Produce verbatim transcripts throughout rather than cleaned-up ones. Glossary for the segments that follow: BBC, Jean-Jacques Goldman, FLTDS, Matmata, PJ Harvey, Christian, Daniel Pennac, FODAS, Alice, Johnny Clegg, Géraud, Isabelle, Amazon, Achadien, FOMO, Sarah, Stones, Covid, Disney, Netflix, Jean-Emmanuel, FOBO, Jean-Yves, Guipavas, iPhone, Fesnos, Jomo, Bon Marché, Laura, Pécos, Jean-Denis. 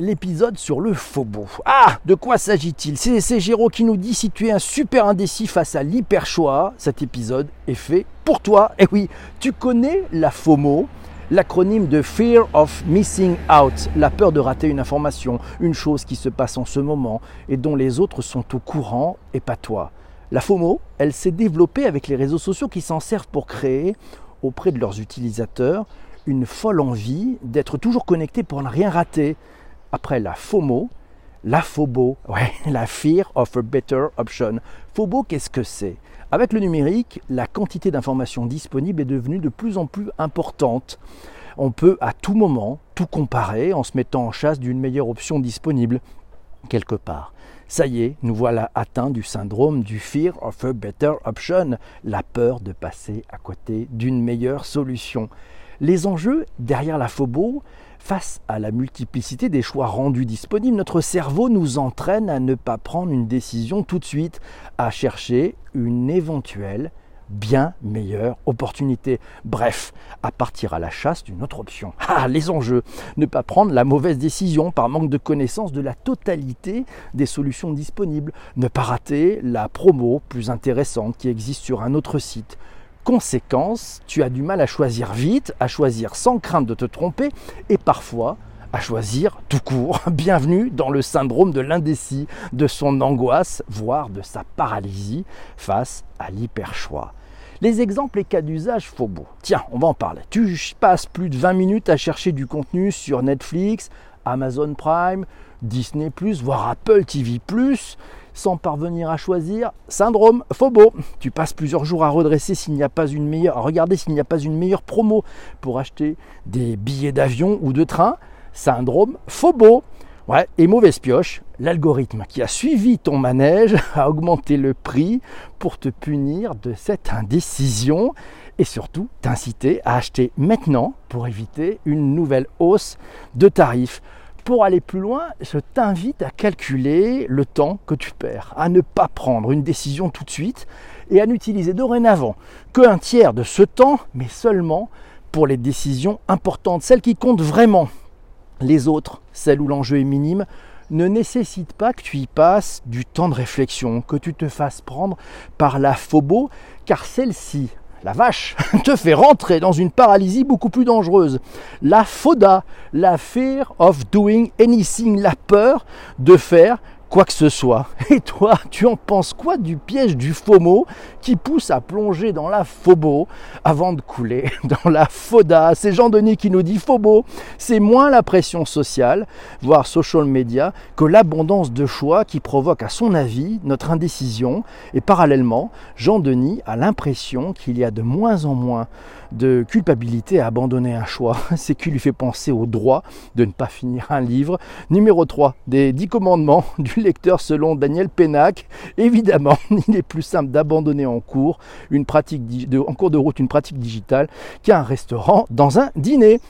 l'épisode sur le FOBO. Ah, de quoi s'agit-il? C'est, c'est Géraud qui nous dit: si tu es un super indécis face à l'hyperchoix, cet épisode est fait pour toi. Eh oui, tu connais la FOMO, l'acronyme de Fear of Missing Out, la peur de rater une information, une chose qui se passe en ce moment et dont les autres sont au courant et pas toi. La FOMO, elle s'est développée avec les réseaux sociaux qui s'en servent pour créer, auprès de leurs utilisateurs, une folle envie d'être toujours connecté pour ne rien rater. Après la FOMO, la FOBO, ouais, la Fear of a Better Option. FOBO, qu'est-ce que c'est? Avec le numérique, la quantité d'informations disponibles est devenue de plus en plus importante. On peut à tout moment tout comparer en se mettant en chasse d'une meilleure option disponible quelque part. Ça y est, nous voilà atteints du syndrome du Fear of a Better Option, la peur de passer à côté d'une meilleure solution. Les enjeux derrière la FOBO, face à la multiplicité des choix rendus disponibles, notre cerveau nous entraîne à ne pas prendre une décision tout de suite, à chercher une éventuelle bien meilleure opportunité. Bref, à partir à la chasse d'une autre option. Ah, les enjeux! Ne pas prendre la mauvaise décision par manque de connaissance de la totalité des solutions disponibles. Ne pas rater la promo plus intéressante qui existe sur un autre site. Conséquence, tu as du mal à choisir vite, à choisir sans crainte de te tromper et parfois à choisir tout court. Bienvenue dans le syndrome de l'indécis, de son angoisse, voire de sa paralysie face à l'hyperchoix. Les exemples et cas d'usage FOBO. Tiens, on va en parler. Tu passes plus de vingt minutes à chercher du contenu sur Netflix, Amazon Prime, Disney plus, voire Apple T V plus, sans parvenir à choisir. Syndrome FOBO. Tu passes plusieurs jours à redresser s'il n'y a pas une meilleure, à regarder s'il n'y a pas une meilleure promo pour acheter des billets d'avion ou de train. Syndrome FOBO. Ouais, et mauvaise pioche, l'algorithme qui a suivi ton manège a augmenté le prix pour te punir de cette indécision et surtout t'inciter à acheter maintenant pour éviter une nouvelle hausse de tarifs. Pour aller plus loin, je t'invite à calculer le temps que tu perds, à ne pas prendre une décision tout de suite et à n'utiliser dorénavant qu'un tiers de ce temps, mais seulement pour les décisions importantes, celles qui comptent vraiment. Les autres, celles où l'enjeu est minime, ne nécessitent pas que tu y passes du temps de réflexion, que tu te fasses prendre par la FOBO, car celle-ci, la vache, te fait rentrer dans une paralysie beaucoup plus dangereuse. La FODA, la Fear of Doing Anything, la peur de faire quoi que ce soit. Et toi, tu en penses quoi du piège du FOMO qui pousse à plonger dans la FOBO avant de couler dans la FODAS? C'est Jean-Denis qui nous dit: FOBO, c'est moins la pression sociale, voire social media, que l'abondance de choix qui provoque à son avis notre indécision. Et parallèlement, Jean-Denis a l'impression qu'il y a de moins en moins de culpabilité à abandonner un choix. C'est qui lui fait penser au droit de ne pas finir un livre. Numéro trois des dix commandements du lecteur selon Daniel Pennac. Évidemment, il est plus simple d'abandonner en cours, une pratique de, en cours de route une pratique digitale qu'un restaurant dans un dîner.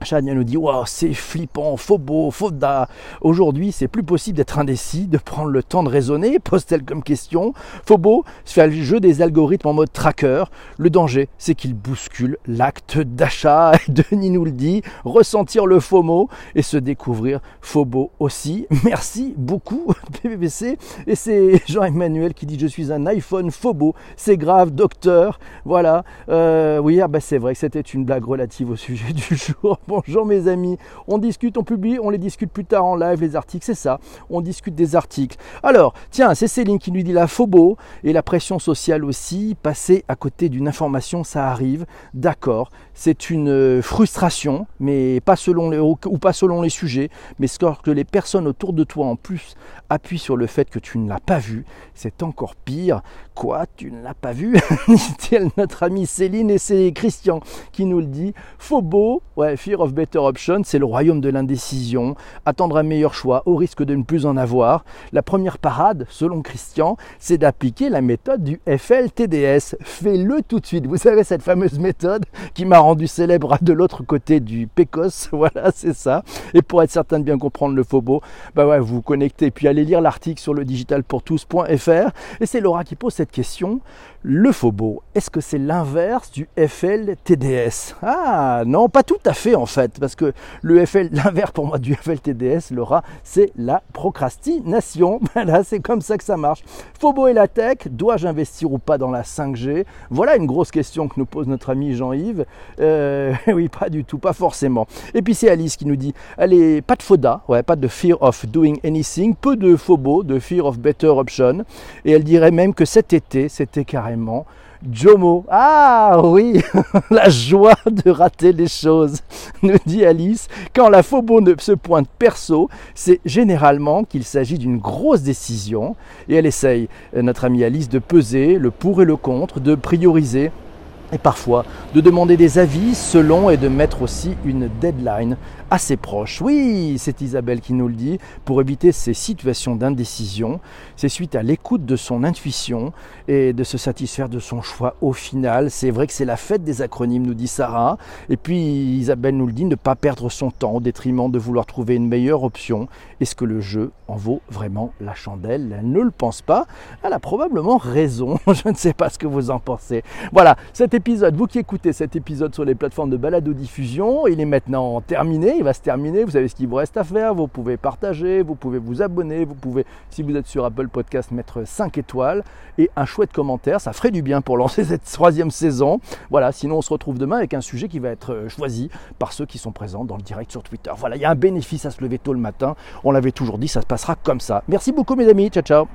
Achadien nous dit: waouh, c'est flippant, FOBO, FODA. Aujourd'hui, c'est plus possible d'être indécis, de prendre le temps de raisonner. Pose-t-elle comme question. FOBO, c'est le jeu des algorithmes en mode tracker. Le danger, c'est qu'il bouscule l'acte d'achat. Denis nous le dit: ressentir le FOMO et se découvrir FOBO aussi. Merci beaucoup, B B C. Et c'est Jean-Emmanuel qui dit: je suis un iPhone FOBO. C'est grave, docteur. Voilà. Euh, oui, ah ben c'est vrai que c'était une blague relative au sujet du jour. Bonjour mes amis, on discute, on publie, on les discute plus tard en live, les articles, c'est ça, on discute des articles. Alors, tiens, c'est Céline qui lui dit: la FOBO et la pression sociale aussi, passer à côté d'une information, ça arrive, d'accord, c'est une frustration, mais pas selon les, ou pas selon les sujets, mais ce que les personnes autour de toi en plus appuient sur le fait que tu ne l'as pas vu, c'est encore pire. Quoi, tu ne l'as pas vu? Dit-elle notre amie Céline, et c'est Christian qui nous le dit. FOBO, ouais, Fear of Better Option, c'est le royaume de l'indécision, attendre un meilleur choix au risque de ne plus en avoir. La première parade, selon Christian, c'est d'appliquer la méthode du F L T D S. Fais-le tout de suite. Vous savez, cette fameuse méthode qui m'a rendu célèbre de l'autre côté du Pécos. Voilà, c'est ça. Et pour être certain de bien comprendre le FOBO, bah ouais, vous vous connectez, puis allez lire l'article sur le digital pour tous point f r. Et c'est Laura qui pose cette question: le FOBO, est-ce que c'est l'inverse du F L T D S? Ah non, pas tout à fait en en fait, parce que le F L, l'inverse pour moi du F L T D S, Laura, c'est la procrastination. Voilà, c'est comme ça que ça marche. FOBO et la tech, dois-je investir ou pas dans la cinq G? Voilà une grosse question que nous pose notre ami Jean-Yves. Euh, oui, pas du tout, pas forcément. Et puis c'est Alice qui nous dit, allez, pas de FODAS, ouais, pas de Fear of Doing Anything, peu de FOBO, de Fear of Better Option. Et elle dirait même que cet été, c'était carrément Jomo. Ah oui, la joie de rater les choses, nous dit Alice. Quand la FOBO ne se pointe perso, c'est généralement qu'il s'agit d'une grosse décision. Et elle essaye, notre amie Alice, de peser le pour et le contre, de prioriser et parfois de demander des avis selon et de mettre aussi une deadline assez proche. Oui, c'est Isabelle qui nous le dit, pour éviter ces situations d'indécision, c'est suite à l'écoute de son intuition et de se satisfaire de son choix au final. C'est vrai que c'est la fête des acronymes, nous dit Sarah. Et puis Isabelle nous le dit, ne pas perdre son temps au détriment de vouloir trouver une meilleure option. Est-ce que le jeu en vaut vraiment la chandelle? Elle ne le pense pas, elle a probablement raison, je ne sais pas ce que vous en pensez. Voilà, c'était épisode, vous qui écoutez cet épisode sur les plateformes de balado-diffusion, il est maintenant terminé, il va se terminer, vous savez ce qu'il vous reste à faire, vous pouvez partager, vous pouvez vous abonner, vous pouvez, si vous êtes sur Apple Podcast, mettre cinq étoiles et un chouette commentaire, ça ferait du bien pour lancer cette troisième saison. Voilà, sinon on se retrouve demain avec un sujet qui va être choisi par ceux qui sont présents dans le direct sur Twitter. Voilà, il y a un bénéfice à se lever tôt le matin, on l'avait toujours dit, ça se passera comme ça. Merci beaucoup mes amis, ciao ciao.